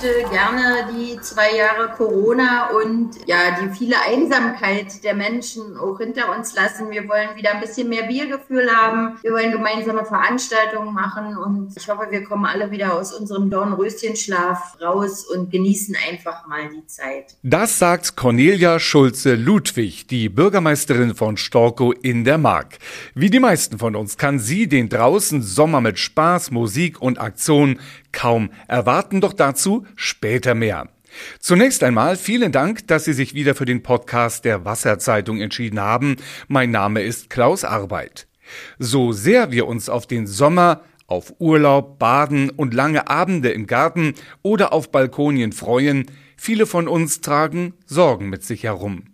möchte gerne die 2 Jahre Corona und ja die viele Einsamkeit der Menschen auch hinter uns lassen. Wir wollen wieder ein bisschen mehr Wir-Gefühl haben. Wir wollen gemeinsame Veranstaltungen machen und ich hoffe, wir kommen alle wieder aus unserem Dornröschenschlaf raus und genießen einfach mal die Zeit. Das sagt Cornelia Schulze-Ludwig, die Bürgermeisterin von Storkow in der Mark. Wie die meisten von uns kann sie den draußen Sommer mit Spaß, Musik und Aktionen kaum erwarten, doch dazu später mehr. Zunächst einmal vielen Dank, dass Sie sich wieder für den Podcast der Wasserzeitung entschieden haben. Mein Name ist Klaus Arbeit. So sehr wir uns auf den Sommer, auf Urlaub, Baden und lange Abende im Garten oder auf Balkonien freuen, viele von uns tragen Sorgen mit sich herum.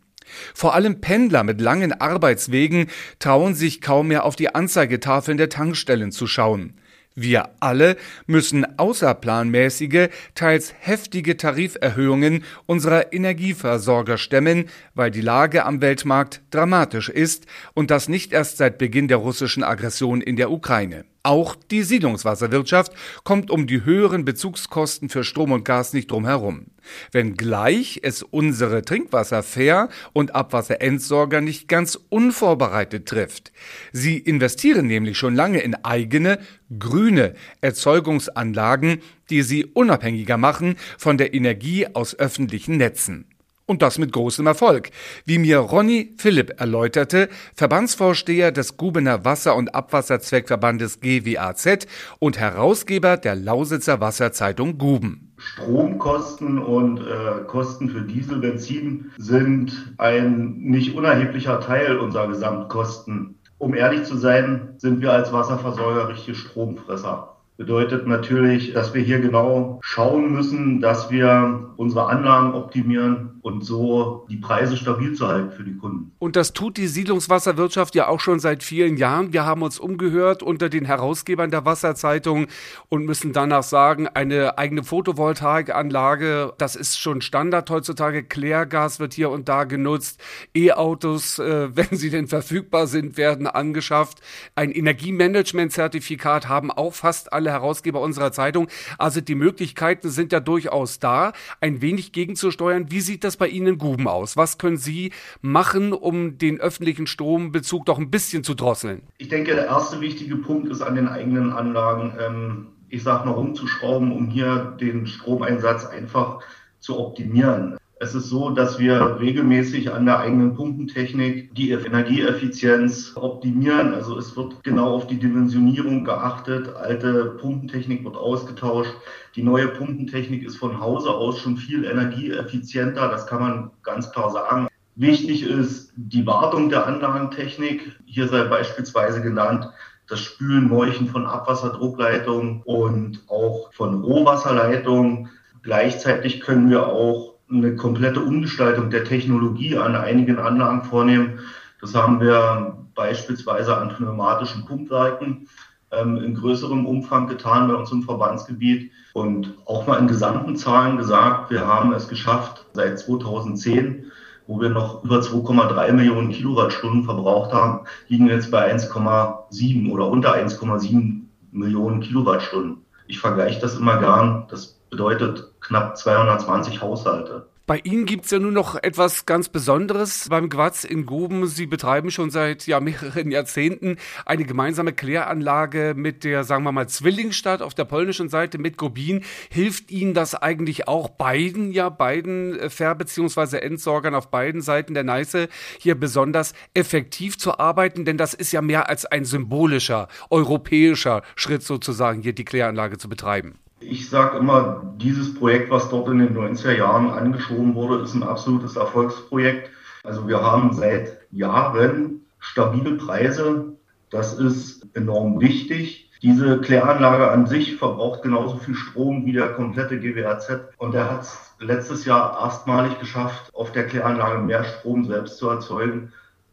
Vor allem Pendler mit langen Arbeitswegen trauen sich kaum mehr auf die Anzeigetafeln der Tankstellen zu schauen. Wir alle müssen außerplanmäßige, teils heftige Tariferhöhungen unserer Energieversorger stemmen, weil die Lage am Weltmarkt dramatisch ist und das nicht erst seit Beginn der russischen Aggression in der Ukraine. Auch die Siedlungswasserwirtschaft kommt um die höheren Bezugskosten für Strom und Gas nicht drum herum. Wenngleich es unsere Trinkwasserfähr- und Abwasserentsorger nicht ganz unvorbereitet trifft. Sie investieren nämlich schon lange in eigene, grüne Erzeugungsanlagen, die sie unabhängiger machen von der Energie aus öffentlichen Netzen. Und das mit großem Erfolg, wie mir Ronny Philipp erläuterte, Verbandsvorsteher des Gubener Wasser- und Abwasserzweckverbandes GWAZ und Herausgeber der Lausitzer Wasserzeitung Guben. Stromkosten und Kosten für Diesel, Benzin sind ein nicht unerheblicher Teil unserer Gesamtkosten. Um ehrlich zu sein, sind wir als Wasserversorger richtige Stromfresser. Bedeutet natürlich, dass wir hier genau schauen müssen, dass wir unsere Anlagen optimieren und so die Preise stabil zu halten für die Kunden. Und das tut die Siedlungswasserwirtschaft ja auch schon seit vielen Jahren. Wir haben uns umgehört unter den Herausgebern der Wasserzeitung und müssen danach sagen, eine eigene Photovoltaikanlage, das ist schon Standard heutzutage. Klärgas wird hier und da genutzt. E-Autos, wenn sie denn verfügbar sind, werden angeschafft. Ein Energiemanagement-Zertifikat haben auch fast alle Herausgeber unserer Zeitung. Also die Möglichkeiten sind ja durchaus da, ein wenig gegenzusteuern. Wie sieht das bei Ihnen in Guben aus? Was können Sie machen, um den öffentlichen Strombezug doch ein bisschen zu drosseln? Ich denke, der erste wichtige Punkt ist an den eigenen Anlagen, rumzuschrauben, um hier den Stromeinsatz einfach zu optimieren. Es ist so, dass wir regelmäßig an der eigenen Pumpentechnik die Energieeffizienz optimieren. Also es wird genau auf die Dimensionierung geachtet. Alte Pumpentechnik wird ausgetauscht. Die neue Pumpentechnik ist von Hause aus schon viel energieeffizienter. Das kann man ganz klar sagen. Wichtig ist die Wartung der Anlagentechnik. Hier sei beispielsweise genannt das Spülen, Meuchen von Abwasserdruckleitungen und auch von Rohwasserleitungen. Gleichzeitig können wir auch eine komplette Umgestaltung der Technologie an einigen Anlagen vornehmen. Das haben wir beispielsweise an pneumatischen Pumpwerken in größerem Umfang getan bei uns im Verbandsgebiet. Und auch mal in gesamten Zahlen gesagt, wir haben es geschafft seit 2010, wo wir noch über 2,3 Millionen Kilowattstunden verbraucht haben, liegen wir jetzt bei 1,7 oder unter 1,7 Millionen Kilowattstunden. Ich vergleiche das immer gern, das bedeutet knapp 220 Haushalte. Bei Ihnen gibt es ja nun noch etwas ganz Besonderes beim GWAZ in Guben. Sie betreiben schon seit mehreren Jahrzehnten eine gemeinsame Kläranlage mit der, Zwillingsstadt auf der polnischen Seite, mit Gubin. Hilft Ihnen das eigentlich auch beiden Fähr- bzw. Entsorgern auf beiden Seiten der Neiße hier besonders effektiv zu arbeiten? Denn das ist ja mehr als ein symbolischer, europäischer Schritt sozusagen, hier die Kläranlage zu betreiben. Ich sage immer, dieses Projekt, was dort in den 90er Jahren angeschoben wurde, ist ein absolutes Erfolgsprojekt. Also wir haben seit Jahren stabile Preise. Das ist enorm wichtig. Diese Kläranlage an sich verbraucht genauso viel Strom wie der komplette GWAZ. Und er hat es letztes Jahr erstmalig geschafft, auf der Kläranlage mehr Strom selbst zu erzeugen,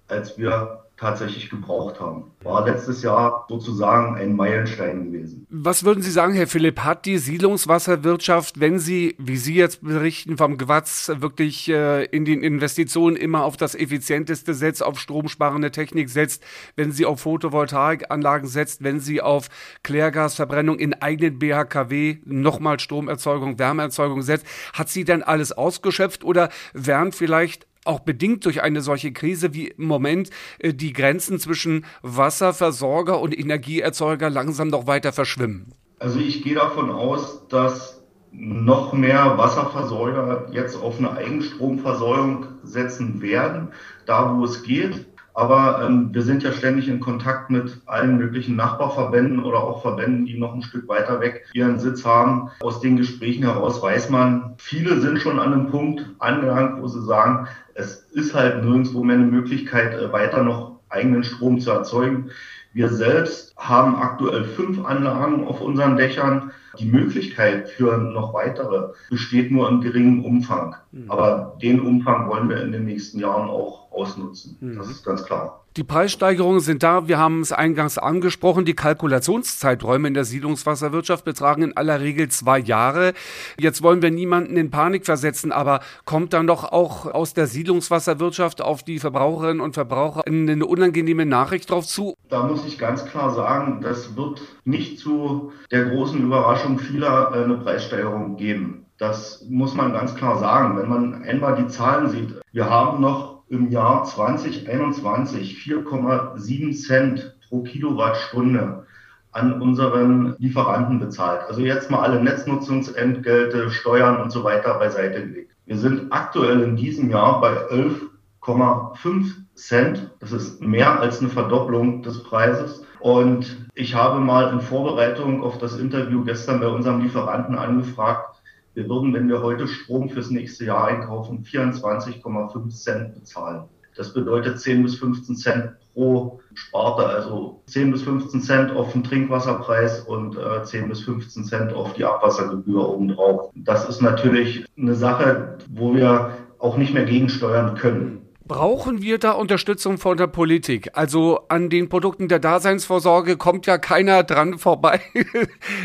als wir tatsächlich gebraucht haben. War letztes Jahr sozusagen ein Meilenstein gewesen. Was würden Sie sagen, Herr Philipp, hat die Siedlungswasserwirtschaft, wenn sie, wie Sie jetzt berichten, vom Gewatz wirklich in den Investitionen immer auf das Effizienteste setzt, auf stromsparende Technik setzt, wenn sie auf Photovoltaikanlagen setzt, wenn sie auf Klärgasverbrennung in eigenen BHKW, nochmal Stromerzeugung, Wärmeerzeugung setzt, hat sie dann alles ausgeschöpft oder wären vielleicht auch bedingt durch eine solche Krise wie im Moment die Grenzen zwischen Wasserversorger und Energieerzeuger langsam noch weiter verschwimmen? Also ich gehe davon aus, dass noch mehr Wasserversorger jetzt auf eine Eigenstromversorgung setzen werden, da wo es geht. Aber wir sind ja ständig in Kontakt mit allen möglichen Nachbarverbänden oder auch Verbänden, die noch ein Stück weiter weg ihren Sitz haben. Aus den Gesprächen heraus weiß man, viele sind schon an einem Punkt angelangt, wo sie sagen, es ist halt nirgendwo mehr eine Möglichkeit, weiter noch eigenen Strom zu erzeugen. Wir selbst haben aktuell 5 Anlagen auf unseren Dächern. Die Möglichkeit für noch weitere besteht nur im geringen Umfang. Aber den Umfang wollen wir in den nächsten Jahren auch ausnutzen. Das ist ganz klar. Die Preissteigerungen sind da. Wir haben es eingangs angesprochen. Die Kalkulationszeiträume in der Siedlungswasserwirtschaft betragen in aller Regel 2 Jahre. Jetzt wollen wir niemanden in Panik versetzen, aber kommt dann doch auch aus der Siedlungswasserwirtschaft auf die Verbraucherinnen und Verbraucher eine unangenehme Nachricht drauf zu? Da muss ich ganz klar sagen, das wird nicht zu der großen Überraschung vieler eine Preissteigerung geben. Das muss man ganz klar sagen. Wenn man einmal die Zahlen sieht, wir haben noch im Jahr 2021 4,7 Cent pro Kilowattstunde an unseren Lieferanten bezahlt. Also jetzt mal alle Netznutzungsentgelte, Steuern und so weiter beiseite gelegt. Wir sind aktuell in diesem Jahr bei 11,5 Cent. Das ist mehr als eine Verdopplung des Preises. Und ich habe mal in Vorbereitung auf das Interview gestern bei unserem Lieferanten angefragt, wir würden, wenn wir heute Strom fürs nächste Jahr einkaufen, 24,5 Cent bezahlen. Das bedeutet 10 bis 15 Cent pro Sparte, also 10 bis 15 Cent auf den Trinkwasserpreis und 10 bis 15 Cent auf die Abwassergebühr obendrauf. Das ist natürlich eine Sache, wo wir auch nicht mehr gegensteuern können. Brauchen wir da Unterstützung von der Politik? Also an den Produkten der Daseinsvorsorge kommt ja keiner dran vorbei.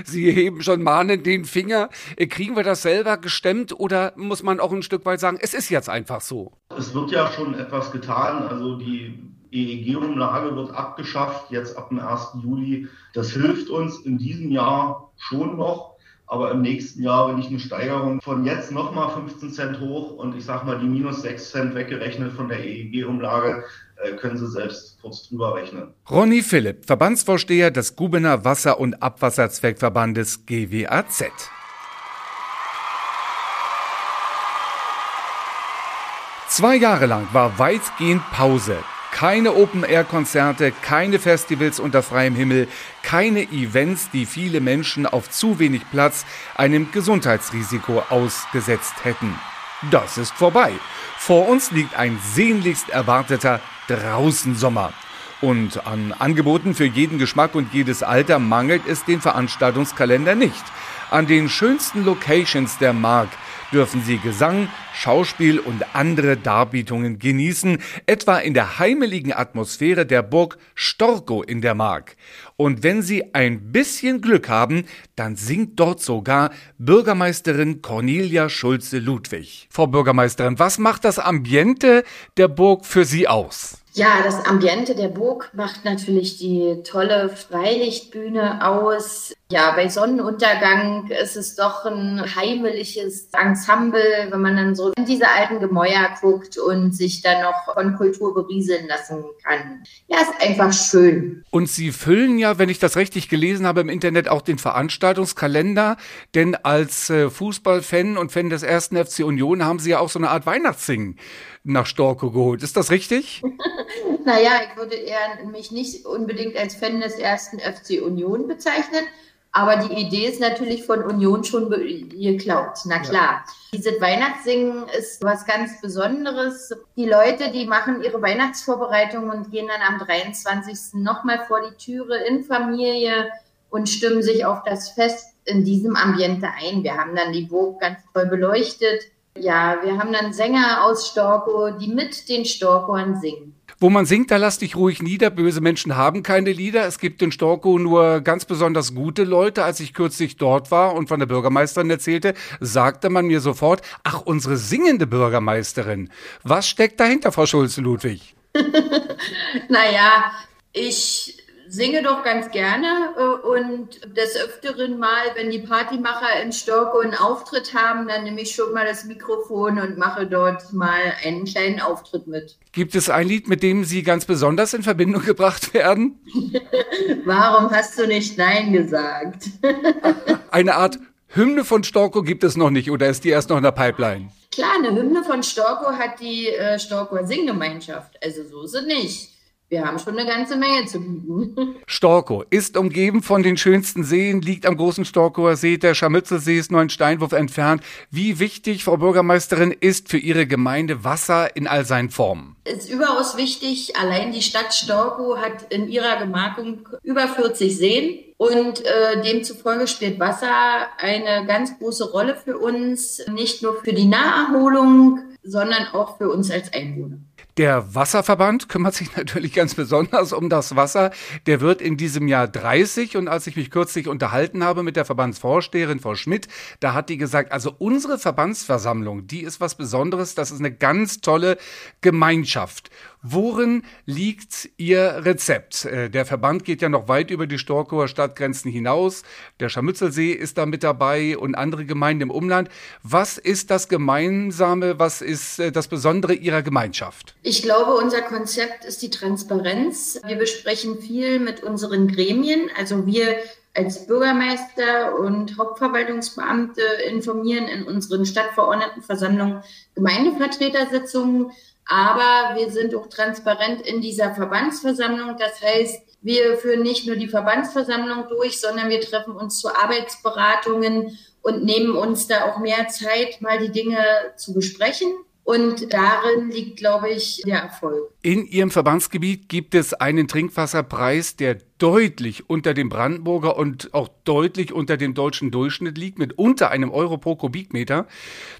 Sie heben schon mahnend den Finger. Kriegen wir das selber gestemmt oder muss man auch ein Stück weit sagen, es ist jetzt einfach so? Es wird ja schon etwas getan. Also die EEG-Umlage wird abgeschafft, jetzt ab dem 1. Juli. Das hilft uns in diesem Jahr schon noch. Aber im nächsten Jahr, wenn ich eine Steigerung von jetzt nochmal 15 Cent hoch und ich sag mal die minus 6 Cent weggerechnet von der EEG-Umlage, können Sie selbst kurz drüber rechnen. Ronny Philipp, Verbandsvorsteher des Gubener Wasser- und Abwasserzweckverbandes GWAZ. Zwei Jahre lang war weitgehend Pause. Keine Open-Air-Konzerte, keine Festivals unter freiem Himmel, keine Events, die viele Menschen auf zu wenig Platz einem Gesundheitsrisiko ausgesetzt hätten. Das ist vorbei. Vor uns liegt ein sehnlichst erwarteter Draußensommer. Und an Angeboten für jeden Geschmack und jedes Alter mangelt es den Veranstaltungskalender nicht. An den schönsten Locations der Mark dürfen Sie Gesang, Schauspiel und andere Darbietungen genießen, etwa in der heimeligen Atmosphäre der Burg Storkow in der Mark. Und wenn Sie ein bisschen Glück haben, dann singt dort sogar Bürgermeisterin Cornelia Schulze-Ludwig. Frau Bürgermeisterin, was macht das Ambiente der Burg für Sie aus? Ja, das Ambiente der Burg macht natürlich die tolle Freilichtbühne aus. Ja, bei Sonnenuntergang ist es doch ein heimeliges Ensemble, wenn man dann so in diese alten Gemäuer guckt und sich dann noch von Kultur berieseln lassen kann. Ja, ist einfach schön. Und Sie füllen ja, wenn ich das richtig gelesen habe, im Internet auch den Veranstaltungskalender, denn als Fußballfan und Fan des 1. FC Union haben Sie ja auch so eine Art Weihnachtssingen nach Storkow geholt. Ist das richtig? Naja, ich würde eher mich nicht unbedingt als Fan des 1. FC Union bezeichnen, aber die Idee ist natürlich von Union schon geklaut, na klar. Ja. Dieses Weihnachtssingen ist was ganz Besonderes. Die Leute, die machen ihre Weihnachtsvorbereitungen und gehen dann am 23. nochmal vor die Türe in Familie und stimmen sich auf das Fest in diesem Ambiente ein. Wir haben dann die Burg ganz toll beleuchtet. Ja, wir haben dann Sänger aus Storkow, die mit den Storkowern singen. wo man singt, da lass dich ruhig nieder, böse Menschen haben keine Lieder. Es gibt in Storkow nur ganz besonders gute Leute. Als ich kürzlich dort war und von der Bürgermeisterin erzählte, sagte man mir sofort, ach, unsere singende Bürgermeisterin. Was steckt dahinter, Frau Schulze-Ludwig? Naja, ich singe doch ganz gerne und des Öfteren mal, wenn die Partymacher in Storkow einen Auftritt haben, dann nehme ich schon mal das Mikrofon und mache dort mal einen kleinen Auftritt mit. Gibt es ein Lied, mit dem Sie ganz besonders in Verbindung gebracht werden? Warum hast du nicht Nein gesagt? Eine Art Hymne von Storkow gibt es noch nicht, oder ist die erst noch in der Pipeline? Klar, eine Hymne von Storkow hat die Storkower Singgemeinschaft, also so ist es nicht. Wir haben schon eine ganze Menge zu bieten. Storkow ist umgeben von den schönsten Seen, liegt am großen Storkower See, der Scharmützelsee ist nur ein Steinwurf entfernt. Wie wichtig, Frau Bürgermeisterin, ist für Ihre Gemeinde Wasser in all seinen Formen? Es ist überaus wichtig. Allein die Stadt Storkow hat in ihrer Gemarkung über 40 Seen. Und demzufolge spielt Wasser eine ganz große Rolle für uns, nicht nur für die Naherholung, sondern auch für uns als Einwohner. Der Wasserverband kümmert sich natürlich ganz besonders um das Wasser. Der wird in diesem Jahr 30 und als ich mich kürzlich unterhalten habe mit der Verbandsvorsteherin Frau Schmidt, da hat die gesagt, also unsere Verbandsversammlung, die ist was Besonderes, das ist eine ganz tolle Gemeinschaft. Worin liegt Ihr Rezept? Der Verband geht ja noch weit über die Storkower Stadtgrenzen hinaus. Der Scharmützelsee ist da mit dabei und andere Gemeinden im Umland. Was ist das Gemeinsame, was ist das Besondere Ihrer Gemeinschaft? Ich glaube, unser Konzept ist die Transparenz. Wir besprechen viel mit unseren Gremien. Also wir als Bürgermeister und Hauptverwaltungsbeamte informieren in unseren Stadtverordnetenversammlungen, Gemeindevertretersitzungen. Aber wir sind auch transparent in dieser Verbandsversammlung. Das heißt, wir führen nicht nur die Verbandsversammlung durch, sondern wir treffen uns zu Arbeitsberatungen und nehmen uns da auch mehr Zeit, mal die Dinge zu besprechen. Und darin liegt, glaube ich, der Erfolg. In Ihrem Verbandsgebiet gibt es einen Trinkwasserpreis, der deutlich unter dem Brandenburger und auch deutlich unter dem deutschen Durchschnitt liegt, mit unter €1 pro Kubikmeter.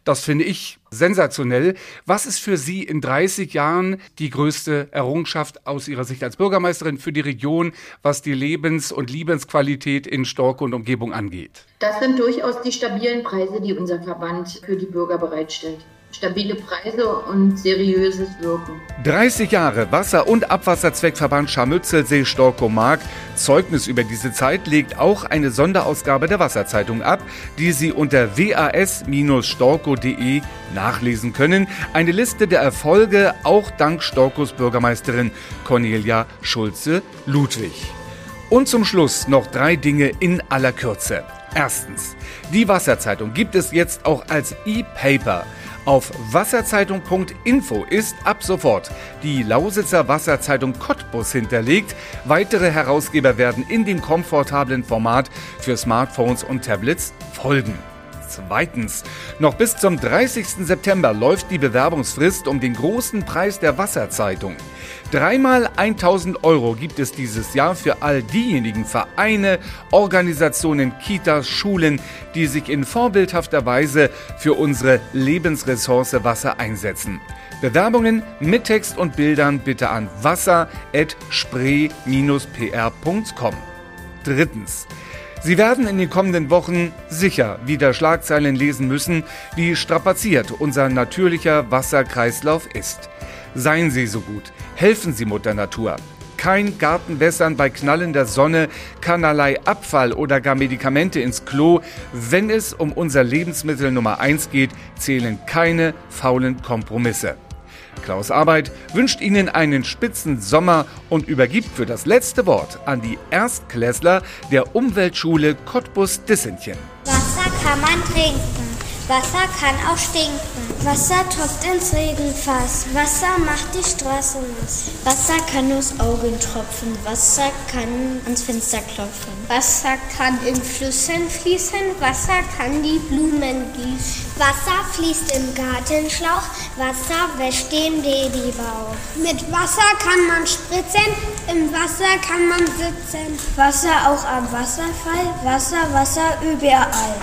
Das finde ich sensationell. Was ist für Sie in 30 Jahren die größte Errungenschaft aus Ihrer Sicht als Bürgermeisterin für die Region, was die Lebens- und Lebensqualität in Storkow und Umgebung angeht? Das sind durchaus die stabilen Preise, die unser Verband für die Bürger bereitstellt. Stabile Preise und seriöses Wirken. 30 Jahre Wasser- und Abwasserzweckverband Scharmützelsee-Storkow-Mark. Zeugnis über diese Zeit legt auch eine Sonderausgabe der Wasserzeitung ab, die Sie unter was-storkow.de nachlesen können. Eine Liste der Erfolge, auch dank Storkows Bürgermeisterin Cornelia Schulze-Ludwig. Und zum Schluss noch 3 Dinge in aller Kürze. Erstens, die Wasserzeitung gibt es jetzt auch als E-Paper. Auf wasserzeitung.info ist ab sofort die Lausitzer Wasserzeitung Cottbus hinterlegt. Weitere Herausgeber werden in dem komfortablen Format für Smartphones und Tablets folgen. Zweitens, noch bis zum 30. September läuft die Bewerbungsfrist um den großen Preis der Wasserzeitung. 3-mal 1.000 € gibt es dieses Jahr für all diejenigen Vereine, Organisationen, Kitas, Schulen, die sich in vorbildhafter Weise für unsere Lebensressource Wasser einsetzen. Bewerbungen mit Text und Bildern bitte an wasser@spree-pr.com. Drittens, Sie werden in den kommenden Wochen sicher wieder Schlagzeilen lesen müssen, wie strapaziert unser natürlicher Wasserkreislauf ist. Seien Sie so gut, helfen Sie Mutter Natur. Kein Gartenwässern bei knallender Sonne, keinerlei Abfall oder gar Medikamente ins Klo. Wenn es um unser Lebensmittel Nummer 1 geht, zählen keine faulen Kompromisse. Klaus Arbeit wünscht Ihnen einen spitzen Sommer und übergibt für das letzte Wort an die Erstklässler der Umweltschule Cottbus-Dissinchen. Wasser kann man trinken, Wasser kann auch stinken. Wasser tropft ins Regenfass, Wasser macht die Straße nass. Wasser kann aus Augen tropfen, Wasser kann ans Fenster klopfen. Wasser kann in Flüssen fließen, Wasser kann die Blumen gießen. Wasser fließt im Gartenschlauch, Wasser wäscht den Babybauch. Mit Wasser kann man spritzen, im Wasser kann man sitzen. Wasser auch am Wasserfall, Wasser, Wasser überall.